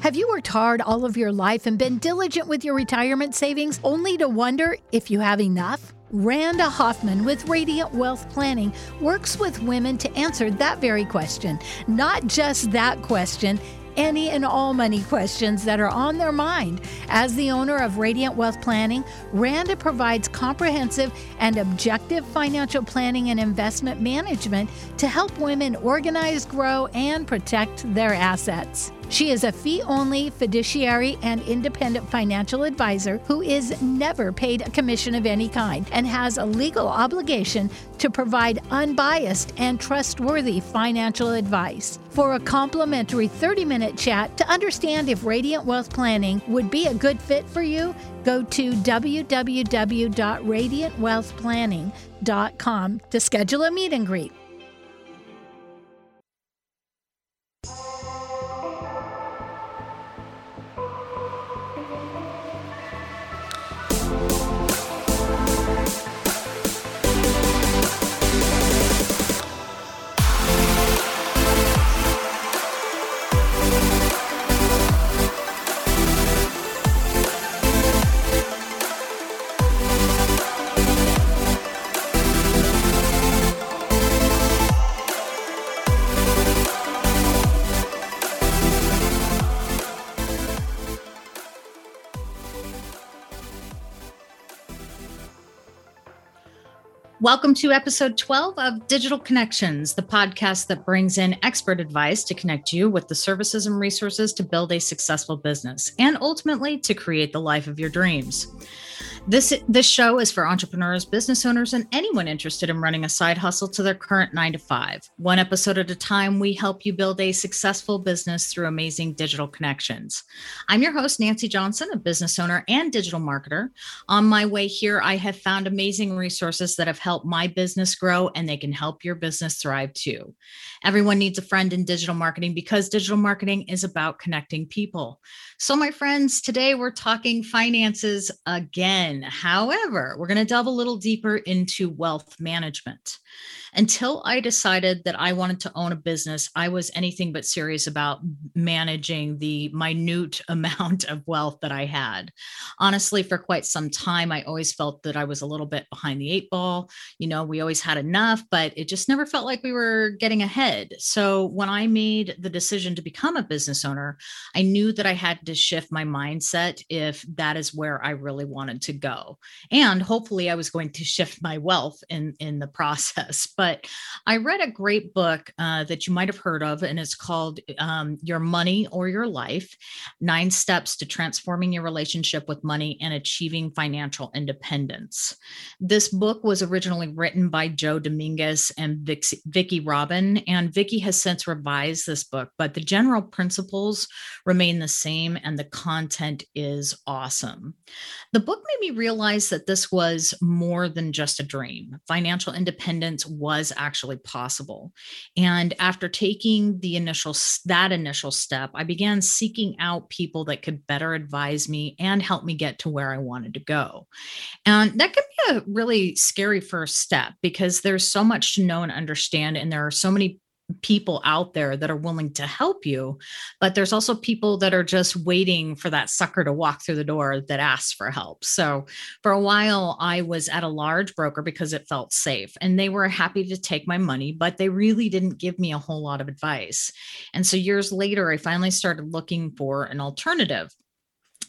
Have you worked hard all of your life and been diligent with your retirement savings only to wonder if you have enough? Randa Hoffman with Radiant Wealth Planning works with women to answer that very question. Not just that question, any and all money questions that are on their mind. As the owner of Radiant Wealth Planning, Randa provides comprehensive and objective financial planning and investment management to help women organize, grow, and protect their assets. She is a fee-only fiduciary and independent financial advisor who is never paid a commission of any kind and has a legal obligation to provide unbiased and trustworthy financial advice. For a complimentary 30-minute chat to understand if Radiant Wealth Planning would be a good fit for you, go to www.radiantwealthplanning.com to schedule a meet and greet. Welcome to episode 12 of Digital Connections, the podcast that brings in expert advice to connect you with the services and resources to build a successful business and ultimately to create the life of your dreams. This show is for entrepreneurs, business owners, and anyone interested in running a side hustle to their current 9-to-5. One episode at a time, we help you build a successful business through amazing digital connections. I'm your host, Nancy Johnson, a business owner and digital marketer. On my way here, I have found amazing resources that have helped my business grow, and they can help your business thrive too. Everyone needs a friend in digital marketing because digital marketing is about connecting people. So my friends, today we're talking finances again. However, we're going to delve a little deeper into wealth management. Until I decided that I wanted to own a business, I was anything but serious about managing the minute amount of wealth that I had. Honestly, for quite some time, I always felt that I was a little bit behind the eight ball. You know, we always had enough, but it just never felt like we were getting ahead. So when I made the decision to become a business owner, I knew that I had to shift my mindset if that is where I really wanted to go. And hopefully I was going to shift my wealth in the process. But I read a great book that you might have heard of, and it's called Your Money or Your Life, 9 Steps to Transforming Your Relationship with Money and Achieving Financial Independence. This book was originally written by Joe Dominguez and Vicky Robin, and Vicky has since revised this book, but the general principles remain the same, and the content is awesome. The book made me realize that this was more than just a dream. Financial independence was actually possible. And after taking that initial step, I began seeking out people that could better advise me and help me get to where I wanted to go. And that could be a really scary first step because there's so much to know and understand. And there are so many people out there that are willing to help you, but there's also people that are just waiting for that sucker to walk through the door that asks for help. So for a while, I was at a large broker because it felt safe and they were happy to take my money, but they really didn't give me a whole lot of advice. And so years later, I finally started looking for an alternative.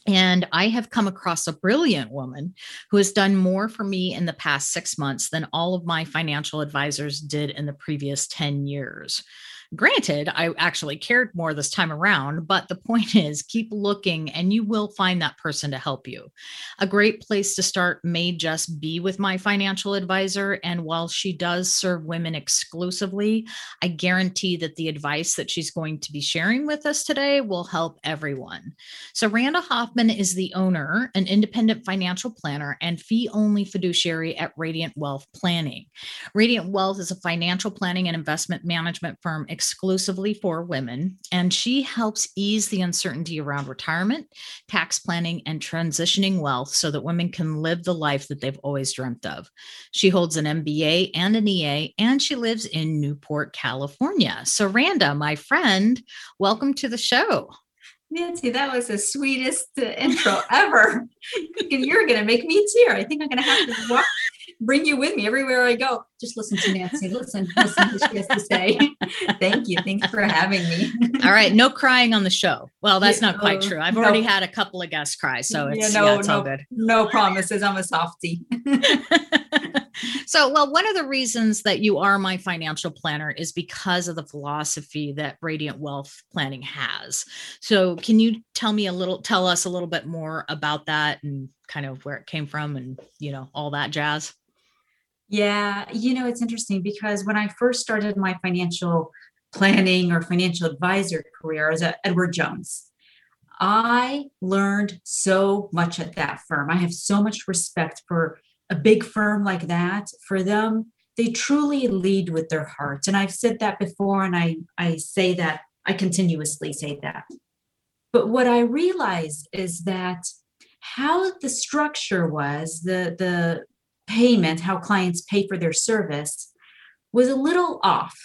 And I have come across a brilliant woman who has done more for me in the past 6 months than all of my financial advisors did in the previous 10 years. Granted, I actually cared more this time around, but the point is keep looking and you will find that person to help you. A great place to start may just be with my financial advisor. And while she does serve women exclusively, I guarantee that the advice that she's going to be sharing with us today will help everyone. So Randa Hoffman is the owner, an independent financial planner and fee-only fiduciary at Radiant Wealth Planning. Radiant Wealth is a financial planning and investment management firm exclusively for women, and she helps ease the uncertainty around retirement, tax planning, and transitioning wealth so that women can live the life that they've always dreamt of. She holds an MBA and an EA, and she lives in Newport, California. So Randa, my friend, welcome to the show. Nancy, that was the sweetest intro ever. You're going to make me tear. I think I'm going to have to bring you with me everywhere I go. Just listen to Nancy. Listen to what she has to say. Thank you. Thanks for having me. All right. No crying on the show. Well, that's not quite true. I've already had a couple of guests cry, so it's all good. No promises. I'm a softie. So, well, one of the reasons that you are my financial planner is because of the philosophy that Radiant Wealth Planning has. So can you tell us a little bit more about that and kind of where it came from and, all that jazz? Yeah. It's interesting because when I first started my financial planning or financial advisor career, I was at Edward Jones. I learned so much at that firm. I have so much respect for a big firm like that. For them, they truly lead with their hearts. And I've said that before, and I say that, I continuously say that. But what I realized is that how the structure was, the payment, how clients pay for their service, was a little off.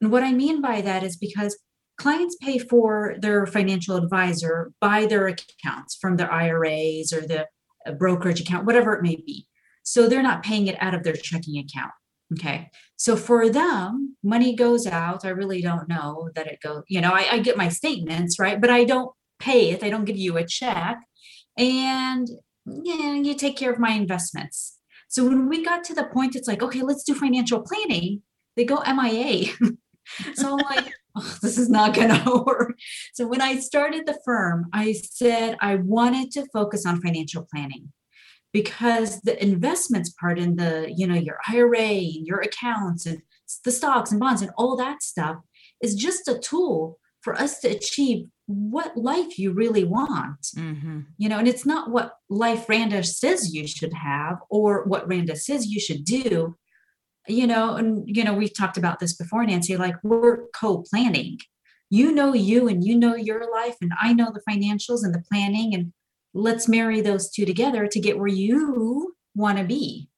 And what I mean by that is because clients pay for their financial advisor by their accounts from their IRAs or the brokerage account, whatever it may be. So they're not paying it out of their checking account. Okay. So for them, money goes out. I really don't know that it goes, I get my statements, right? But I don't pay it. I don't give you a check. And you take care of my investments. So when we got to the point, it's like, okay, let's do financial planning. They go MIA. So I'm like, this is not going to work. So when I started the firm, I said I wanted to focus on financial planning. Because the investments part in the, your IRA and your accounts and the stocks and bonds and all that stuff is just a tool for us to achieve what life you really want. Mm-hmm. And it's not what life Randa says you should have or what Randa says you should do. We've talked about this before, Nancy, like we're co-planning, you and your life, and I know the financials and the planning, and let's marry those two together to get where you want to be.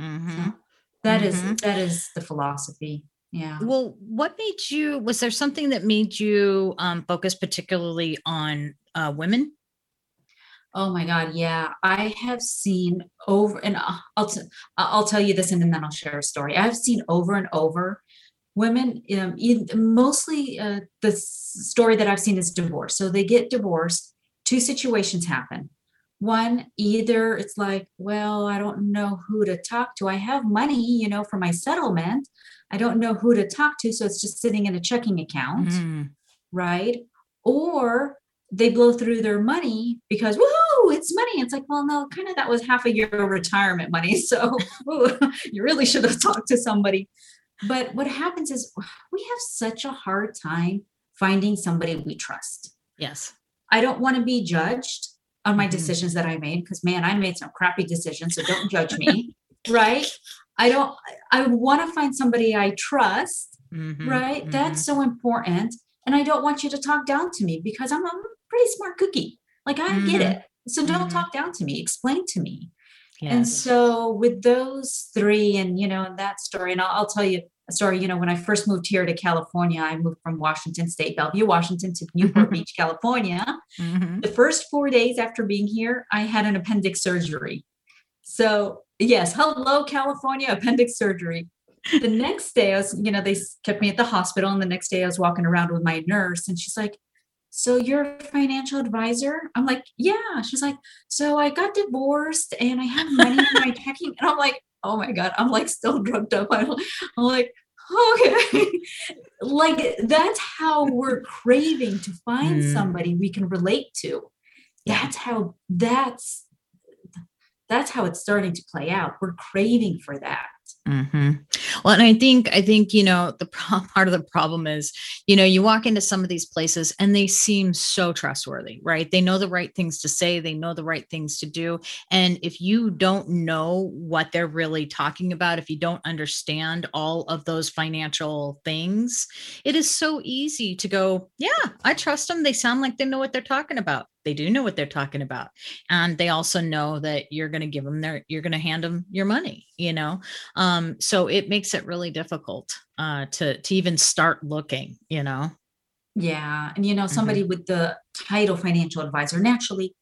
Mm-hmm. So that is the philosophy. Yeah. Well, was there something that made you focus particularly on women? Oh my God. Yeah. I have seen I'll tell you this and then I'll share a story. I've seen over and over women, mostly the story that I've seen is divorce. So they get divorced. Two situations happen. One, either it's like, well, I don't know who to talk to. I have money, for my settlement. I don't know who to talk to. So it's just sitting in a checking account, right? Or they blow through their money because, woohoo, it's money. It's like, well, no, kind of that was half of your retirement money. So you really should have talked to somebody. But what happens is we have such a hard time finding somebody we trust. Yes. I don't want to be judged on my decisions that I made because, man, I made some crappy decisions. So don't judge me, right? I want to find somebody I trust, right? Mm-hmm. That's so important. And I don't want you to talk down to me because I'm a pretty smart cookie. Like I get it. So don't talk down to me, explain to me. Yes. And so with those three and, that story, and I'll tell you a story, when I first moved here to California, I moved from Washington State, Bellevue, Washington to Newport Beach, California. Mm-hmm. The first 4 days after being here, I had an appendix surgery. So yes, hello, California, appendix surgery. The next day I was, they kept me at the hospital. And the next day I was walking around with my nurse and she's like, so you're a financial advisor? I'm like, yeah. She's like, so I got divorced and I have money in my checking. And I'm like, oh my God, I'm like still drugged up. I'm like, okay. Like that's how we're craving to find somebody we can relate to. That's how it's starting to play out. We're craving for that. Mm-hmm. Well, and I think, the part of the problem is, you walk into some of these places and they seem so trustworthy, right? They know the right things to say. They know the right things to do. And if you don't know what they're really talking about, if you don't understand all of those financial things, it is so easy to go, yeah, I trust them. They sound like they know what they're talking about. They do know what they're talking about. And they also know that you're going to give them you're going to hand them your money, So it makes it really difficult to even start looking. Yeah. And, you know, somebody with the title financial advisor, naturally,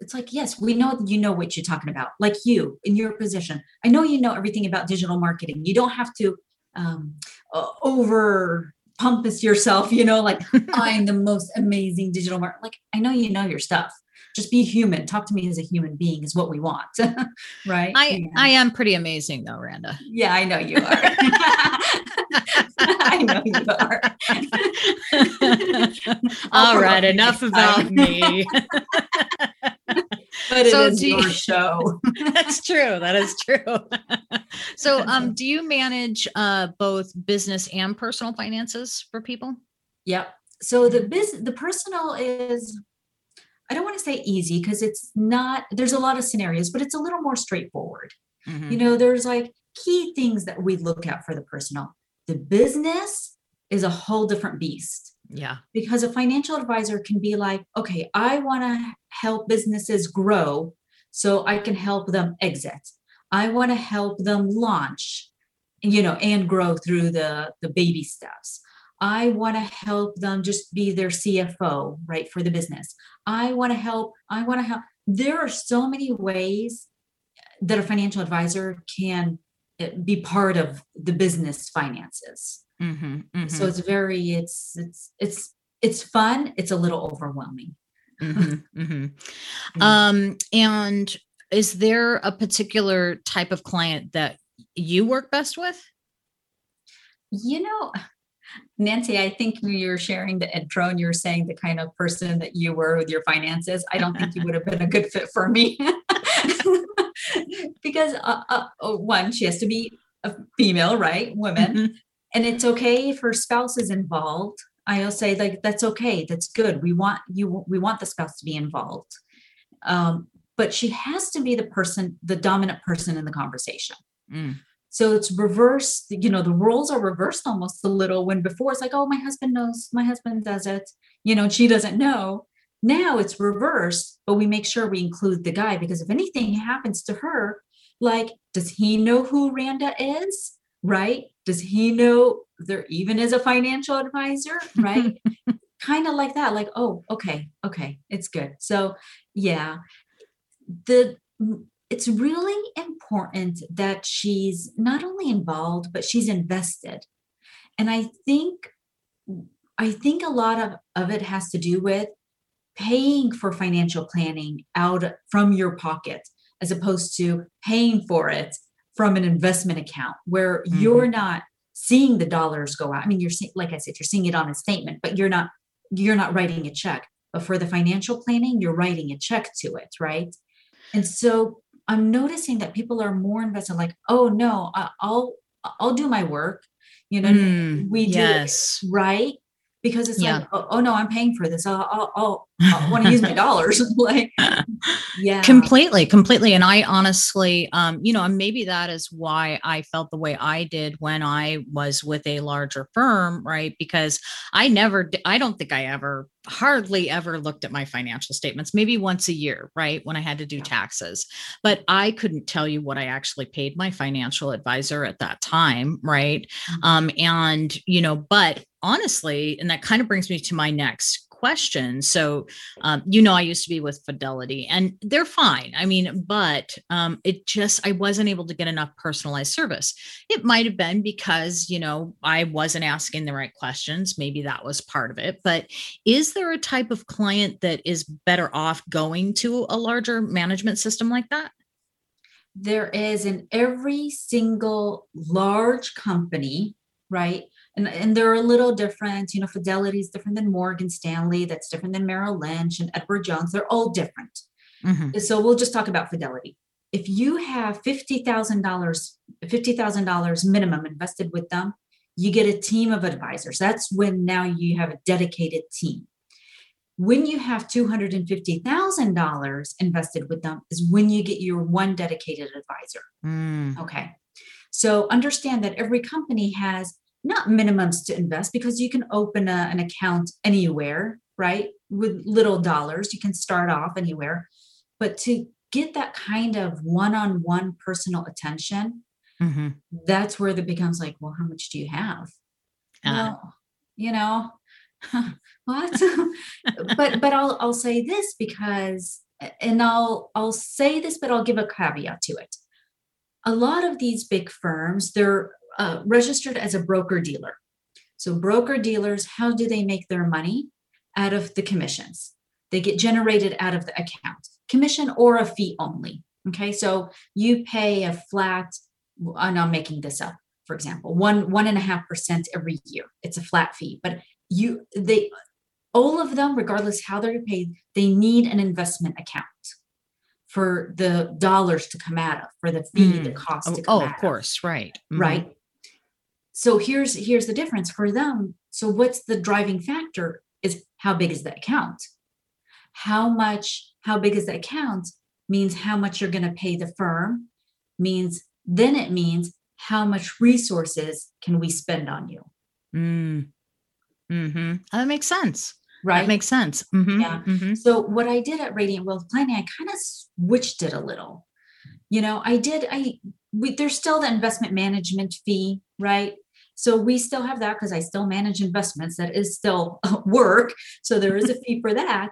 it's like, yes, we know you know what you're talking about. Like you in your position. I know you know everything about digital marketing. You don't have to over pompous yourself, you know, like I'm the most amazing digital marketer. Like, I know you know your stuff. Just be human. Talk to me as a human being is what we want. Right. I am pretty amazing though, Randa. Yeah, I know you are. I know you are. All right. Enough about me. But it is your show. That's true. That is true. So, do you manage both business and personal finances for people? Yep. So the personal is, I don't want to say easy because it's not, there's a lot of scenarios, but it's a little more straightforward. Mm-hmm. You know, there's like key things that we look at for the personal. The business is a whole different beast. Yeah. Because a financial advisor can be like, okay, I want to help businesses grow so I can help them exit. I want to help them launch, you know, and grow through the baby steps. I want to help them just be their CFO, right, for the business. I want to help. There are so many ways that a financial advisor can be part of the business finances. Mm-hmm, mm-hmm. So it's very, it's fun. It's a little overwhelming. Mm-hmm, mm-hmm. And is there a particular type of client that you work best with? You know, Nancy, I think you're sharing the intro and you're saying the kind of person that you were with your finances. I don't think you would have been a good fit for me because one, she has to be a female, right? Woman. Mm-hmm. And it's okay if her spouse is involved. I'll say like, that's okay. That's good. We want the spouse to be involved. But she has to be the person, the dominant person in the conversation. Mm. So it's reversed, you know, the roles are reversed almost a little when before it's like, oh, my husband knows, my husband does it, you know, and she doesn't know. Now it's reversed, but we make sure we include the guy because if anything happens to her, like, does he know who Randa is? Right? Does he know there even is a financial advisor? Right? Kind of like that, like, oh, okay, it's good. So yeah, it's really important that she's not only involved, but she's invested. And I think a lot of it has to do with paying for financial planning out from your pocket, as opposed to paying for it from an investment account where mm-hmm. you're not seeing the dollars go out. I mean, you're seeing, like I said, you're seeing it on a statement, but you're not writing a check. But for the financial planning, you're writing a check to it, right? And so I'm noticing that people are more invested, like, oh no, I'll do my work. You know, we do yes. it, right? Because it's yeah. like, oh no, I'm paying for this. I want to use my dollars. Like, yeah, completely. And I honestly, you know, and maybe that is why I felt the way I did when I was with a larger firm, right? Because I don't think I ever, hardly ever looked at my financial statements, maybe once a year, right? When I had to do taxes, but I couldn't tell you what I actually paid my financial advisor at that time. Right. Mm-hmm. And, you know, but honestly, and that kind of brings me to my next question. So, you know, I used to be with Fidelity and they're fine. I mean, but I wasn't able to get enough personalized service. It might've been because, you know, I wasn't asking the right questions. Maybe that was part of it, but is there a type of client that is better off going to a larger management system like that? There is in every single large company, right? And they're a little different, you know, Fidelity is different than Morgan Stanley. That's different than Merrill Lynch and Edward Jones. They're all different. Mm-hmm. So we'll just talk about Fidelity. If you have $50,000 minimum invested with them, you get a team of advisors. That's when now you have a dedicated team. When you have $250,000 invested with them is when you get your one dedicated advisor. Mm. Okay. So understand that every company has not minimums to invest because you can open an account anywhere, right? With little dollars, you can start off anywhere. But to get that kind of one-on-one personal attention, mm-hmm. that's where it becomes like, well, how much do you have? Well, you know, What? But I'll say this because, and I'll say this, but I'll give a caveat to it. A lot of these big firms, they're registered as a broker dealer. So broker dealers, how do they make their money? Out of the commissions. They get generated out of the account, commission or a fee only. Okay. So you pay a flat, and I'm making this up, for example, 1.5% every year. It's a flat fee, but all of them, regardless how they're paid, they need an investment account for the dollars to come out of, for the fee, the cost to come out of. Of course. Right. Mm-hmm. Right. So here's the difference for them. So what's the driving factor is how big is the account? How big is the account means how much you're going to pay the firm means how much resources can we spend on you? Mm-hmm. That makes sense. Right. That makes sense. Mm-hmm. Yeah. Mm-hmm. So what I did at Radiant Wealth Planning, I kind of switched it a little. You know, there's still the investment management fee, right? So we still have that because I still manage investments. That is still work. So there is a fee for that.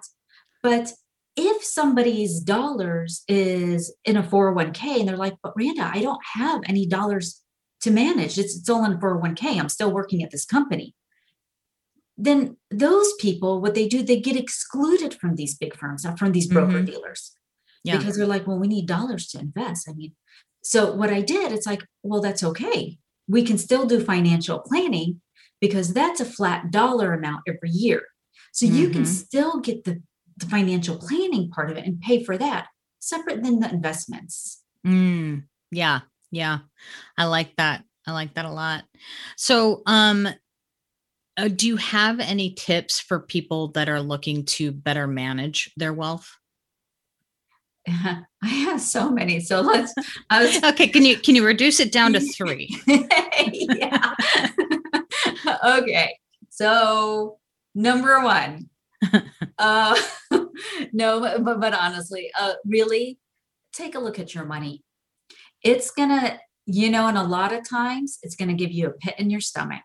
But if somebody's dollars is in a 401k and they're like, but Randa, I don't have any dollars to manage. It's all in 401k. I'm still working at this company. Then those people, what they do, they get excluded from these big firms, not from these broker dealers. Yeah. Because they're like, well, we need dollars to invest. So what I did, it's like, well, that's okay. We can still do financial planning because that's a flat dollar amount every year. So you can still get the financial planning part of it and pay for that separate than the investments. Yeah. Yeah. I like that. I like that a lot. So, do you have any tips for people that are looking to better manage their wealth? I have so many. So okay. Can you reduce it down to 3? Yeah. Okay. So number 1, no, but honestly, really take a look at your money. It's gonna, and a lot of times it's going to give you a pit in your stomach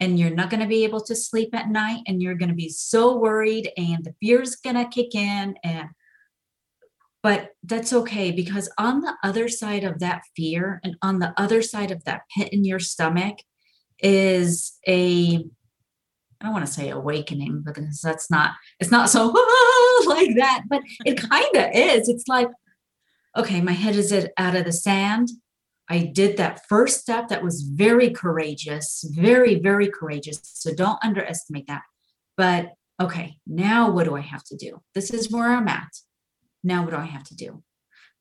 and you're not going to be able to sleep at night and you're going to be so worried and the fear's going to kick in but that's okay, because on the other side of that fear and on the other side of that pit in your stomach is I don't want to say awakening, because it's not so like that, but it kind of is. It's like, okay, my head is out of the sand. I did that first step. That was very courageous, very, very courageous. So don't underestimate that. But okay, now what do I have to do? This is where I'm at. Now what do I have to do?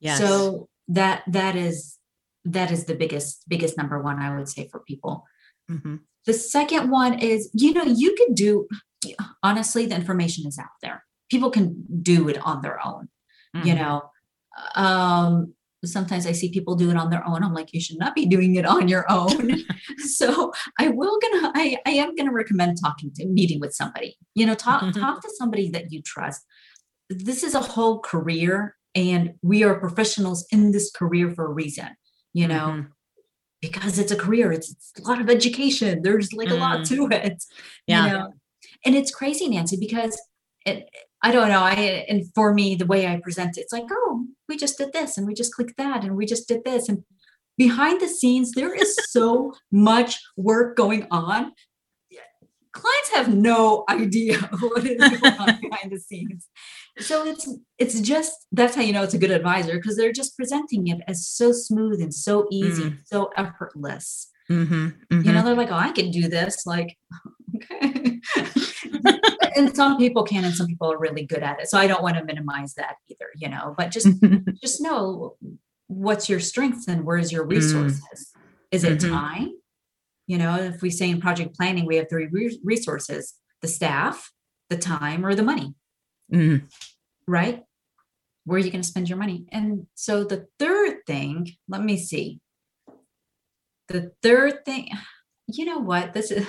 Yes. So that is the biggest number 1 I would say for people. Mm-hmm. The second one is, you can do, honestly, the information is out there. People can do it on their own. Mm-hmm. Sometimes I see people do it on their own. I'm like, you should not be doing it on your own. So I am gonna recommend meeting with somebody, talk to somebody that you trust. This is a whole career and we are professionals in this career for a reason, because it's a career, it's a lot of education. There's a lot to it, And it's crazy, Nancy, because and for me, the way I present it, it's like, oh, we just did this and we just clicked that and we just did this. And behind the scenes, there is so much work going on. Clients have no idea what is going on behind the scenes. So it's just, that's how you know it's a good advisor, because they're just presenting it as so smooth and so easy, so effortless. Mm-hmm. Mm-hmm. They're like, oh, I can do this. Like, okay. And some people can, and some people are really good at it. So I don't want to minimize that either, but just know what's your strengths and where's your resources. Is it time? If we say in project planning, we have 3 resources, the staff, the time, or the money, right? Where are you going to spend your money? And so the third thing, let me see. The third thing, you know what? This is,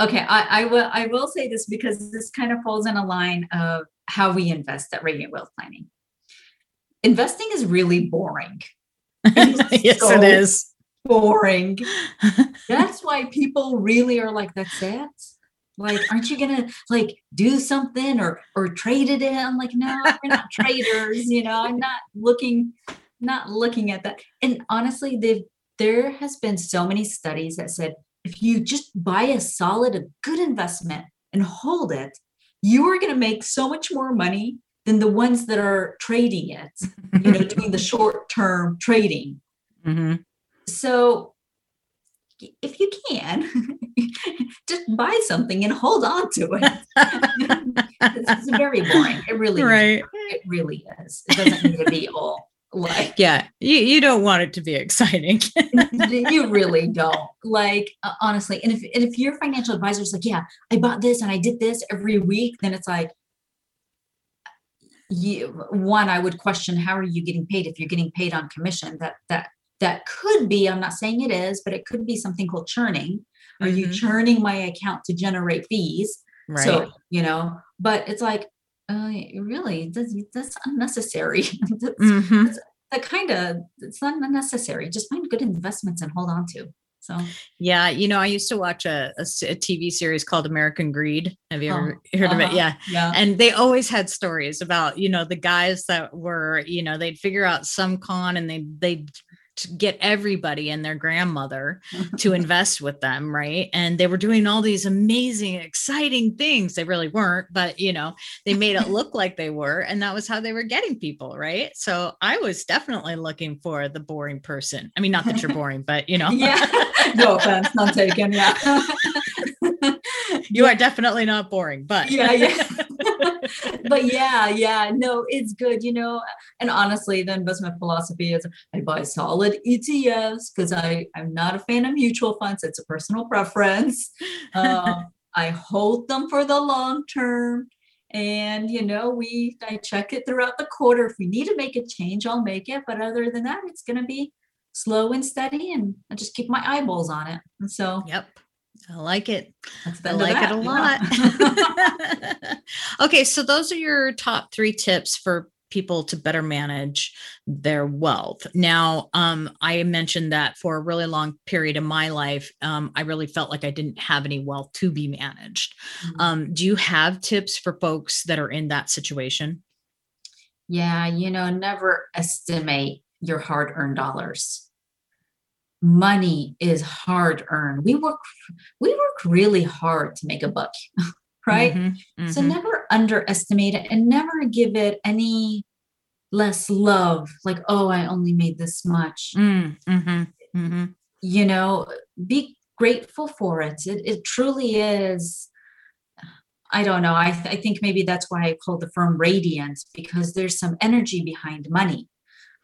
okay. I will say this because this kind of falls in a line of how we invest at Radiant Wealth Planning. Investing is really boring. Yes, it is. boring. That's why people really are like, that's it. Like, aren't you going to like do something or trade it in? I'm like, no, we're not traders. You know, I'm not looking at that. And honestly, there has been so many studies that said, if you just buy a solid, a good investment and hold it, you are going to make so much more money than the ones that are trading it, you know, doing the short-term trading. Mm-hmm. So if you can, just buy something and hold on to it. It's very boring. It really, right. It really is. It doesn't need to be all like, yeah, you don't want it to be exciting. You really don't. Like, honestly, and if your financial advisor is like, yeah, I bought this and I did this every week, then it's like, I would question, how are you getting paid? If you're getting paid on commission, that could be, I'm not saying it is, but it could be something called churning. Are mm-hmm. you churning my account to generate fees? Right. So, you know, but it's like, really, that's unnecessary. Mm-hmm. It's not unnecessary. Just find good investments and hold on to. So, yeah, you know, I used to watch a TV series called American Greed. Have you ever heard of it? Yeah. And they always had stories about, you know, the guys that were, you know, they'd figure out some con and they'd get everybody and their grandmother to invest with them. Right. And they were doing all these amazing, exciting things. They really weren't, but you know, they made it look like they were, and that was how they were getting people. Right. So I was definitely looking for the boring person. I mean, not that you're boring, but you know, yeah. No offense, not taken. Yeah. You are definitely not boring, but yeah. But yeah, no, it's good, you know. And honestly, the investment philosophy is I buy solid ETFs because I'm not a fan of mutual funds. It's a personal preference. I hold them for the long term. And, you know, I check it throughout the quarter. If we need to make a change, I'll make it. But other than that, it's going to be slow and steady. And I just keep my eyeballs on it. And so, yep. I like it. I like it a lot. Yeah. Okay. So those are your top 3 tips for people to better manage their wealth. Now, I mentioned that for a really long period of my life, I really felt like I didn't have any wealth to be managed. Mm-hmm. Do you have tips for folks that are in that situation? Yeah. You know, never estimate your hard-earned dollars. Money is hard earned. We work really hard to make a buck, right? Mm-hmm, mm-hmm. So never underestimate it and never give it any less love. Like, oh, I only made this much. Mm-hmm, mm-hmm. You know, be grateful for it. It truly is. I don't know. I think maybe that's why I call the firm Radiant, because there's some energy behind money.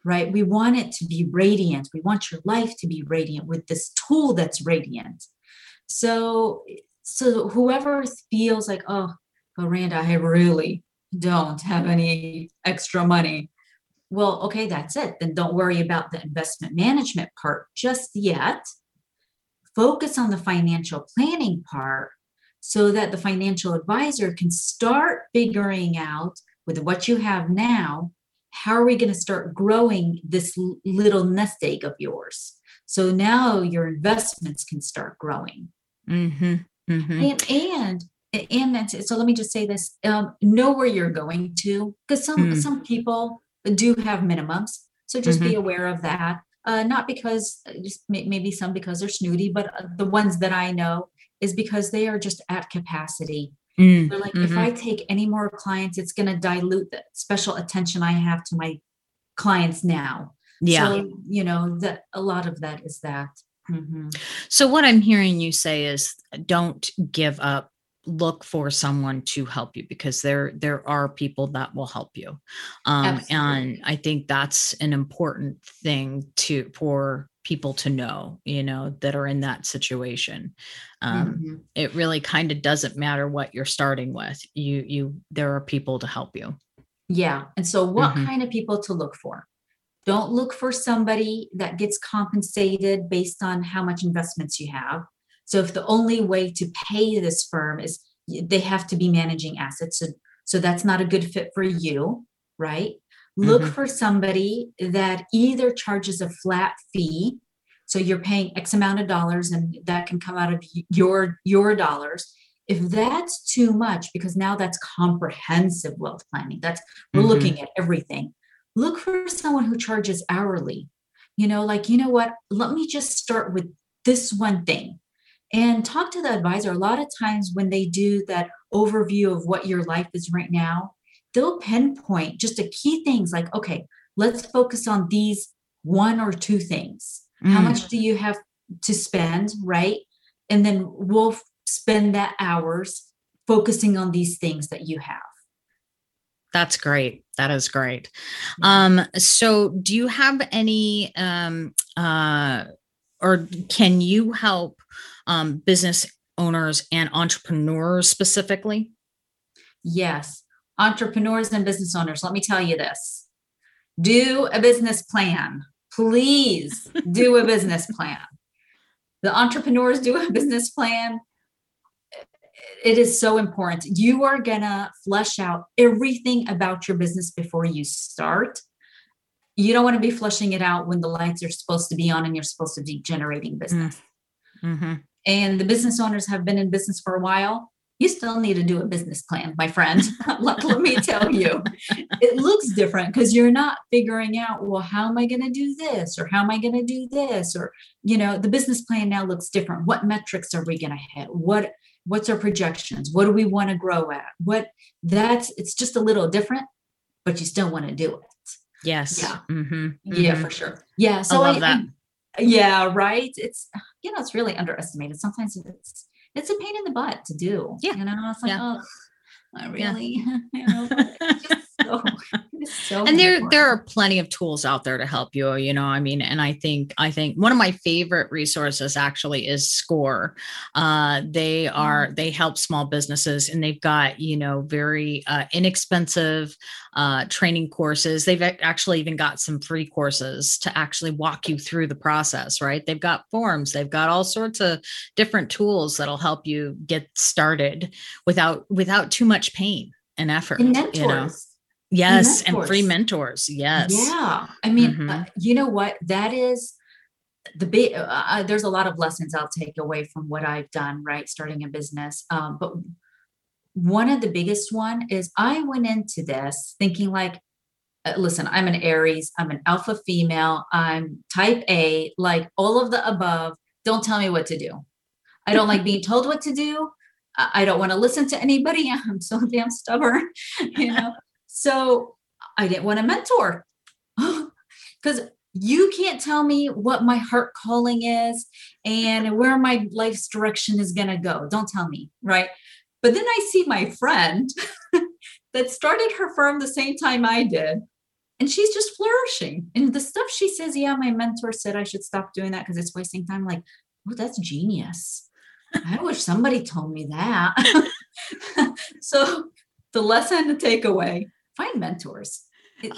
Right? We want it to be radiant. We want your life to be radiant with this tool that's radiant. So whoever feels like, oh, but Randa, I really don't have any extra money. Well, okay, that's it. Then don't worry about the investment management part just yet. Focus on the financial planning part so that the financial advisor can start figuring out with what you have now, how are we going to start growing this little nest egg of yours? So now your investments can start growing. Mm-hmm, mm-hmm. And so let me just say this, know where you're going to, because some people do have minimums. So just be aware of that. Not because just maybe some because they're snooty, but the ones that I know is because they are just at capacity. They're like, if I take any more clients, it's going to dilute the special attention I have to my clients now. Yeah. So, you know, that a lot of that is that. Mm-hmm. So what I'm hearing you say is don't give up. Look for someone to help you, because there are people that will help you. And I think that's an important thing for people to know, you know, that are in that situation. It really kind of doesn't matter what you're starting with. There are people to help you. Yeah. And so what kind of people to look for? Don't look for somebody that gets compensated based on how much investments you have. So if the only way to pay this firm is they have to be managing assets, so that's not a good fit for you, right? Look for somebody that either charges a flat fee So you're paying X amount of dollars, and that can come out of your dollars. If that's too much, because now that's comprehensive wealth planning, that's we're looking at everything. Look for someone who charges hourly. You know, like, you know what, let me just start with this one thing and talk to the advisor. A lot of times when they do that overview of what your life is right now, they'll pinpoint just the key things like, okay, let's focus on these one or two things. How much do you have to spend? Right. And then we'll spend that hours focusing on these things that you have. That's great. That is great. So do you have any, or can you help business owners and entrepreneurs specifically? Yes. Entrepreneurs and business owners. Let me tell you this. Do a business plan. Please do a business plan. The entrepreneurs do a business plan. It is so important. You are going to flesh out everything about your business before you start. You don't want to be fleshing it out when the lights are supposed to be on and you're supposed to be generating business. Mm-hmm. And the business owners have been in business for a while. You still need to do a business plan, my friend. Let me tell you, it looks different because you're not figuring out, well, how am I going to do this? Or how am I going to do this? Or, you know, the business plan now looks different. What metrics are we going to hit? What's our projections? What do we want to grow at? It's just a little different, but you still want to do it. Yes. Yeah. Mm-hmm. Yeah, for sure. Yeah. So I love that. Yeah. Right. It's, you know, it's really underestimated. Sometimes it's a pain in the butt to do. Yeah. You know, it's like, not really. Yeah. You know, it's just so and there are plenty of tools out there to help you, you know, I mean, and I think one of my favorite resources actually is SCORE. They help small businesses, and they've got, you know, very inexpensive training courses. They've actually even got some free courses to actually walk you through the process, right? They've got forms, they've got all sorts of different tools that'll help you get started without too much pain and effort. And mentors. You know? Yes. And free mentors. Yes. Yeah. I mean, you know what? That is the big, there's a lot of lessons I'll take away from what I've done, right? Starting a business. But one of the biggest one is I went into this thinking like, listen, I'm an Aries, I'm an alpha female, I'm type A, like all of the above. Don't tell me what to do. I don't like being told what to do. I don't want to listen to anybody. I'm so damn stubborn, you know? So I didn't want a mentor because you can't tell me what my heart calling is and where my life's direction is going to go. Don't tell me. Right. But then I see my friend that started her firm the same time I did, and she's just flourishing. And the stuff she says, yeah, my mentor said I should stop doing that because it's wasting time. Like, oh, that's genius. I wish somebody told me that. So the lesson to take away. Find mentors.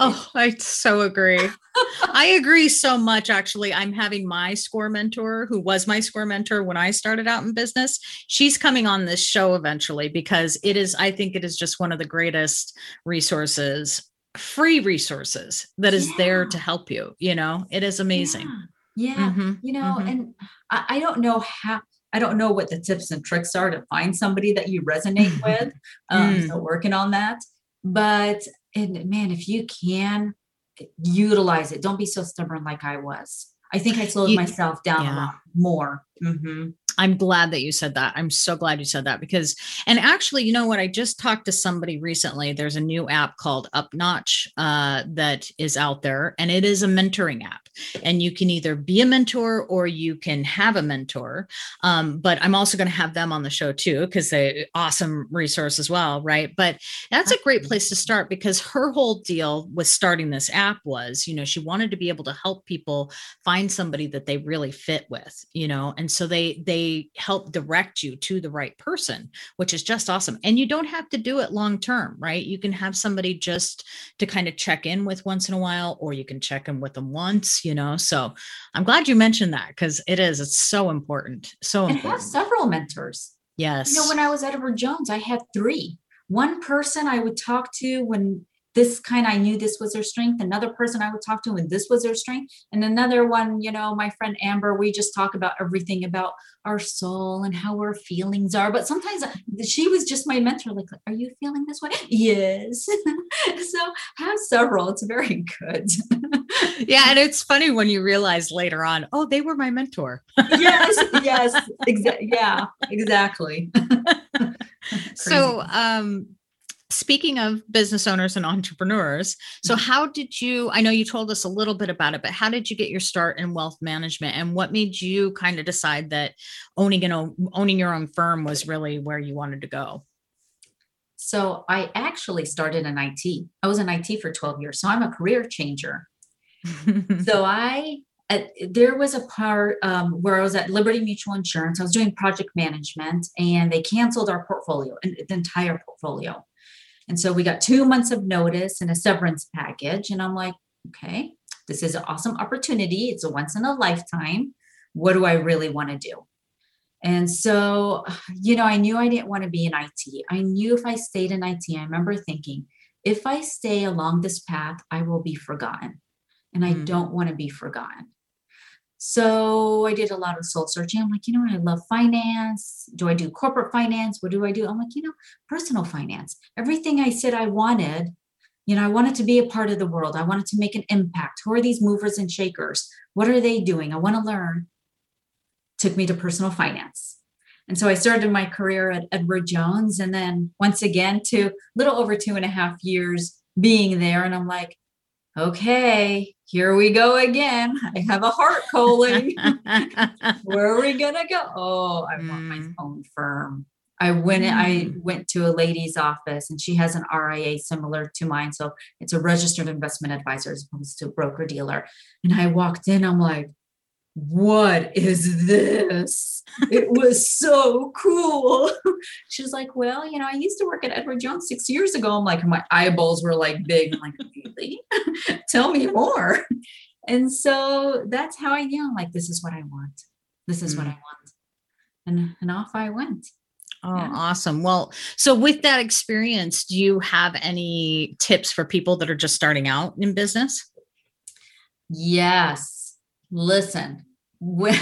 I so agree. I agree so much. Actually, I'm having my SCORE mentor, who was my SCORE mentor when I started out in business. She's coming on this show eventually because I think it is just one of the greatest resources, free resources that is there to help you. You know, it is amazing. Yeah. You know, and I don't know how. I don't know what the tips and tricks are to find somebody that you resonate with. So working on that, but, and man, if you can utilize it, don't be so stubborn like I was. I think I slowed myself down a lot more. I'm glad that you said that. I'm so glad you said that because, and actually, you know what? I just talked to somebody recently. There's a new app called Up Notch that is out there, and it is a mentoring app, and you can either be a mentor or you can have a mentor. But I'm also going to have them on the show too, because they awesome resource as well. Right. But that's a great place to start because her whole deal with starting this app was, you know, she wanted to be able to help people find somebody that they really fit with, you know? And so they help direct you to the right person, which is just awesome. And you don't have to do it long-term, right? You can have somebody just to kind of check in with once in a while, or you can check in with them once, you know? So I'm glad you mentioned that because it's so important. So important. And have several mentors. Yes. You know, when I was at Edward Jones, I had three. One person I would talk to when this kind, I knew this was their strength. Another person I would talk to, and this was their strength. And another one, you know, my friend Amber, we just talk about everything about our soul and how our feelings are. But sometimes she was just my mentor. Like, are you feeling this way? Yes. So have several. It's very good. Yeah. And it's funny when you realize later on, oh, they were my mentor. Yes. Yeah, exactly. So, speaking of business owners and entrepreneurs, so how did you, I know you told us a little bit about it, but how did you get your start in wealth management, and what made you kind of decide that owning your own firm was really where you wanted to go? So I actually started in IT. I was in IT for 12 years. So I'm a career changer. So there was a part where I was at Liberty Mutual Insurance. I was doing project management, and they canceled our portfolio, the entire portfolio. And so we got 2 months of notice and a severance package. And I'm like, okay, this is an awesome opportunity. It's a once in a lifetime. What do I really want to do? And so, you know, I knew I didn't want to be in IT. I knew if I stayed in IT, I remember thinking, if I stay along this path, I will be forgotten. And I don't want to be forgotten. So I did a lot of soul searching. I'm like, you know what? I love finance. Do I do corporate finance? What do I do? I'm like, you know, personal finance. Everything I said I wanted, you know, I wanted to be a part of the world. I wanted to make an impact. Who are these movers and shakers? What are they doing? I want to learn. Took me to personal finance. And so I started my career at Edward Jones. And then once again, to a little over 2.5 years being there. And I'm like, okay, here we go again. I have a heart calling. Where are we going to go? Oh, I want my own firm. I went to a lady's office, and she has an RIA similar to mine. So it's a registered investment advisor as opposed to a broker dealer. And I walked in, I'm like, what is this? It was so cool. She's like, well, you know, I used to work at Edward Jones 6 years ago. I'm like, my eyeballs were like big. I'm like, really? Tell me more. And so that's how I knew. I'm like, this is what I want. This is what I want. And off I went. Oh, yeah. Awesome. Well, so with that experience, do you have any tips for people that are just starting out in business? Yes. Listen, when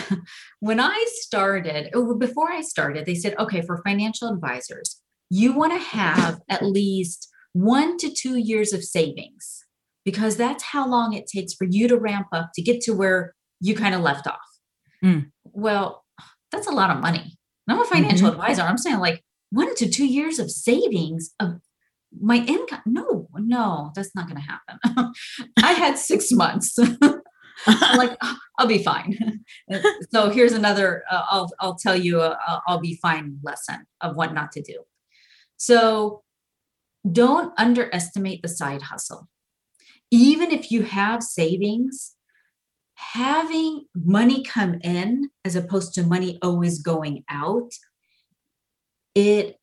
I started, before I started, they said, okay, for financial advisors, you want to have at least 1 to 2 years of savings, because that's how long it takes for you to ramp up to get to where you kind of left off. Well, that's a lot of money. And I'm a financial advisor. I'm saying like 1 to 2 years of savings of my income. No, that's not going to happen. I had 6 months. I'm like, oh, I'll be fine. So here's another, I'll tell you, I'll be fine lesson of what not to do. So don't underestimate the side hustle. Even if you have savings, having money come in as opposed to money always going out, it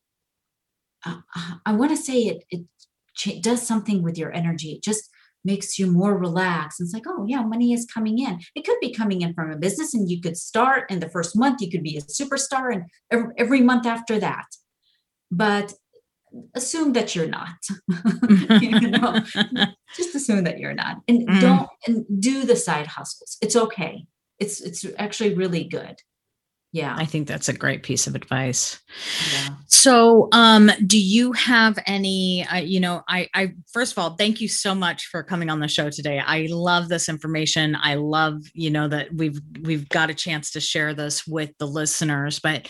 does something with your energy. It just makes you more relaxed. It's like, oh yeah, money is coming in. It could be coming in from a business, and you could start in the first month, you could be a superstar, and every month after that. But assume that you're not. You know, just assume that you're not, and do the side hustles. It's okay. It's actually really good. Yeah. I think that's a great piece of advice. Yeah. So, do you have any, I, first of all, thank you so much for coming on the show today. I love this information. I love, you know, that we've got a chance to share this with the listeners, but,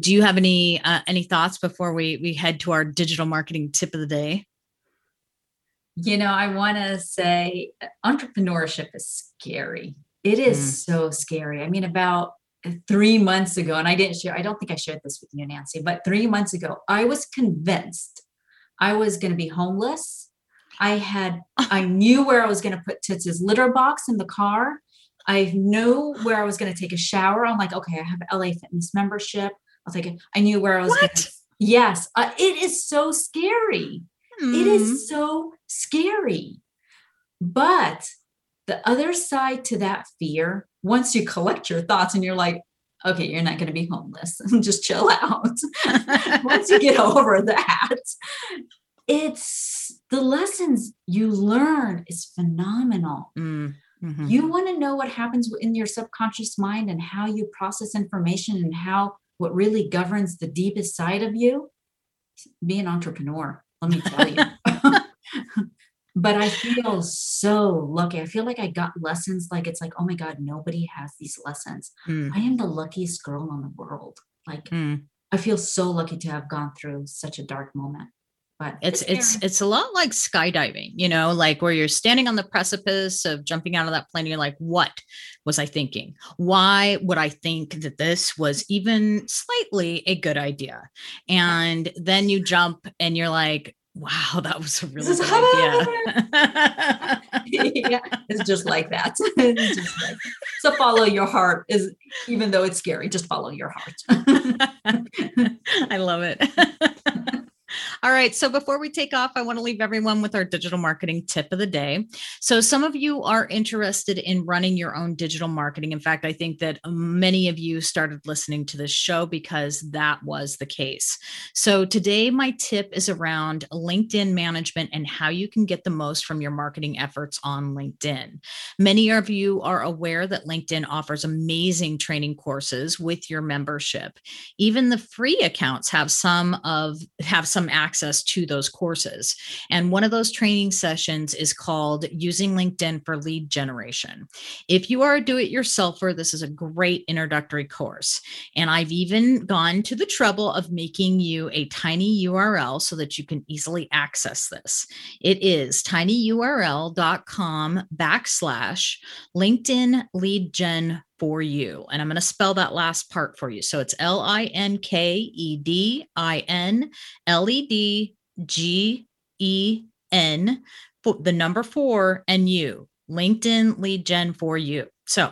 do you have any thoughts before we head to our digital marketing tip of the day? You know, I want to say entrepreneurship is scary. It is so scary. I mean, about 3 months ago, and I don't think I shared this with you, Nancy, but 3 months ago, I was convinced I was going to be homeless. I knew where I was going to put Tits' litter box in the car. I knew where I was going to take a shower. I'm like, okay, I have an LA Fitness membership. I'll take it. I knew where I was going to. Yes. It is so scary. It is so scary. But the other side to that fear, once you collect your thoughts and you're like, okay, you're not going to be homeless, just chill out. Once you get over that, it's the lessons you learn is phenomenal. Mm-hmm. You want to know what happens in your subconscious mind and how you process information and how what really governs the deepest side of you? Be an entrepreneur, let me tell you. But I feel so lucky. I feel like I got lessons. Like, it's like, oh my God, nobody has these lessons. I am the luckiest girl in the world. Like, I feel so lucky to have gone through such a dark moment. But it's a lot like skydiving, you know, like where you're standing on the precipice of jumping out of that plane. And you're like, what was I thinking? Why would I think that this was even slightly a good idea? And then you jump and you're like, wow, that was a really good idea. Yeah, it's just like that. It's just like, so follow your heart, is even though it's scary, just follow your heart. I love it. All right. So before we take off, I want to leave everyone with our digital marketing tip of the day. So some of you are interested in running your own digital marketing. In fact, I think that many of you started listening to this show because that was the case. So today, my tip is around LinkedIn management and how you can get the most from your marketing efforts on LinkedIn. Many of you are aware that LinkedIn offers amazing training courses with your membership. Even the free accounts have some access to those courses. And one of those training sessions is called Using LinkedIn for Lead Generation. If you are a do-it-yourselfer, this is a great introductory course. And I've even gone to the trouble of making you a tiny URL so that you can easily access this. It is tinyurl.com/LinkedIn Lead Gen for you. And I'm going to spell that last part for you. So it's LinkedIn, the number 4 and you, LinkedIn Lead Gen for you. So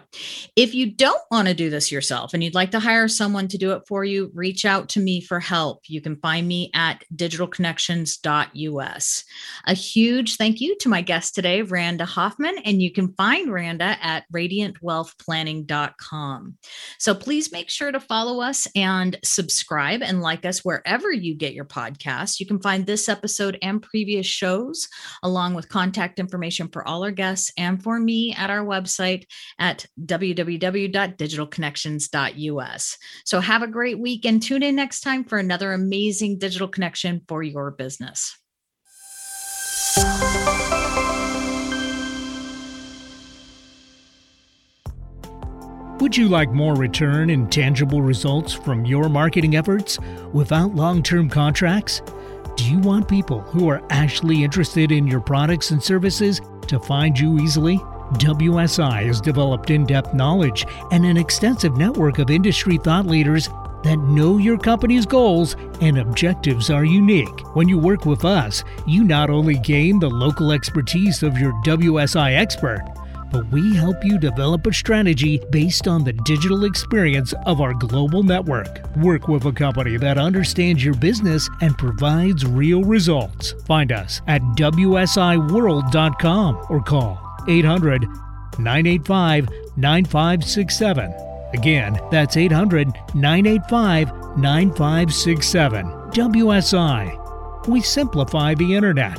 if you don't want to do this yourself and you'd like to hire someone to do it for you, reach out to me for help. You can find me at digitalconnections.us. A huge thank you to my guest today, Randa Hoffman, and you can find Randa at radiantwealthplanning.com. So please make sure to follow us and subscribe and like us wherever you get your podcasts. You can find this episode and previous shows along with contact information for all our guests and for me at our website at www.digitalconnections.us. So have a great week and tune in next time for another amazing digital connection for your business. Would you like more return and tangible results from your marketing efforts without long-term contracts? Do you want people who are actually interested in your products and services to find you easily? WSI has developed in-depth knowledge and an extensive network of industry thought leaders that know your company's goals and objectives are unique. When you work with us, you not only gain the local expertise of your WSI expert, but we help you develop a strategy based on the digital experience of our global network. Work with a company that understands your business and provides real results. Find us at wsiworld.com or call 800-985-9567. Again, that's 800-985-9567. WSI. We simplify the internet.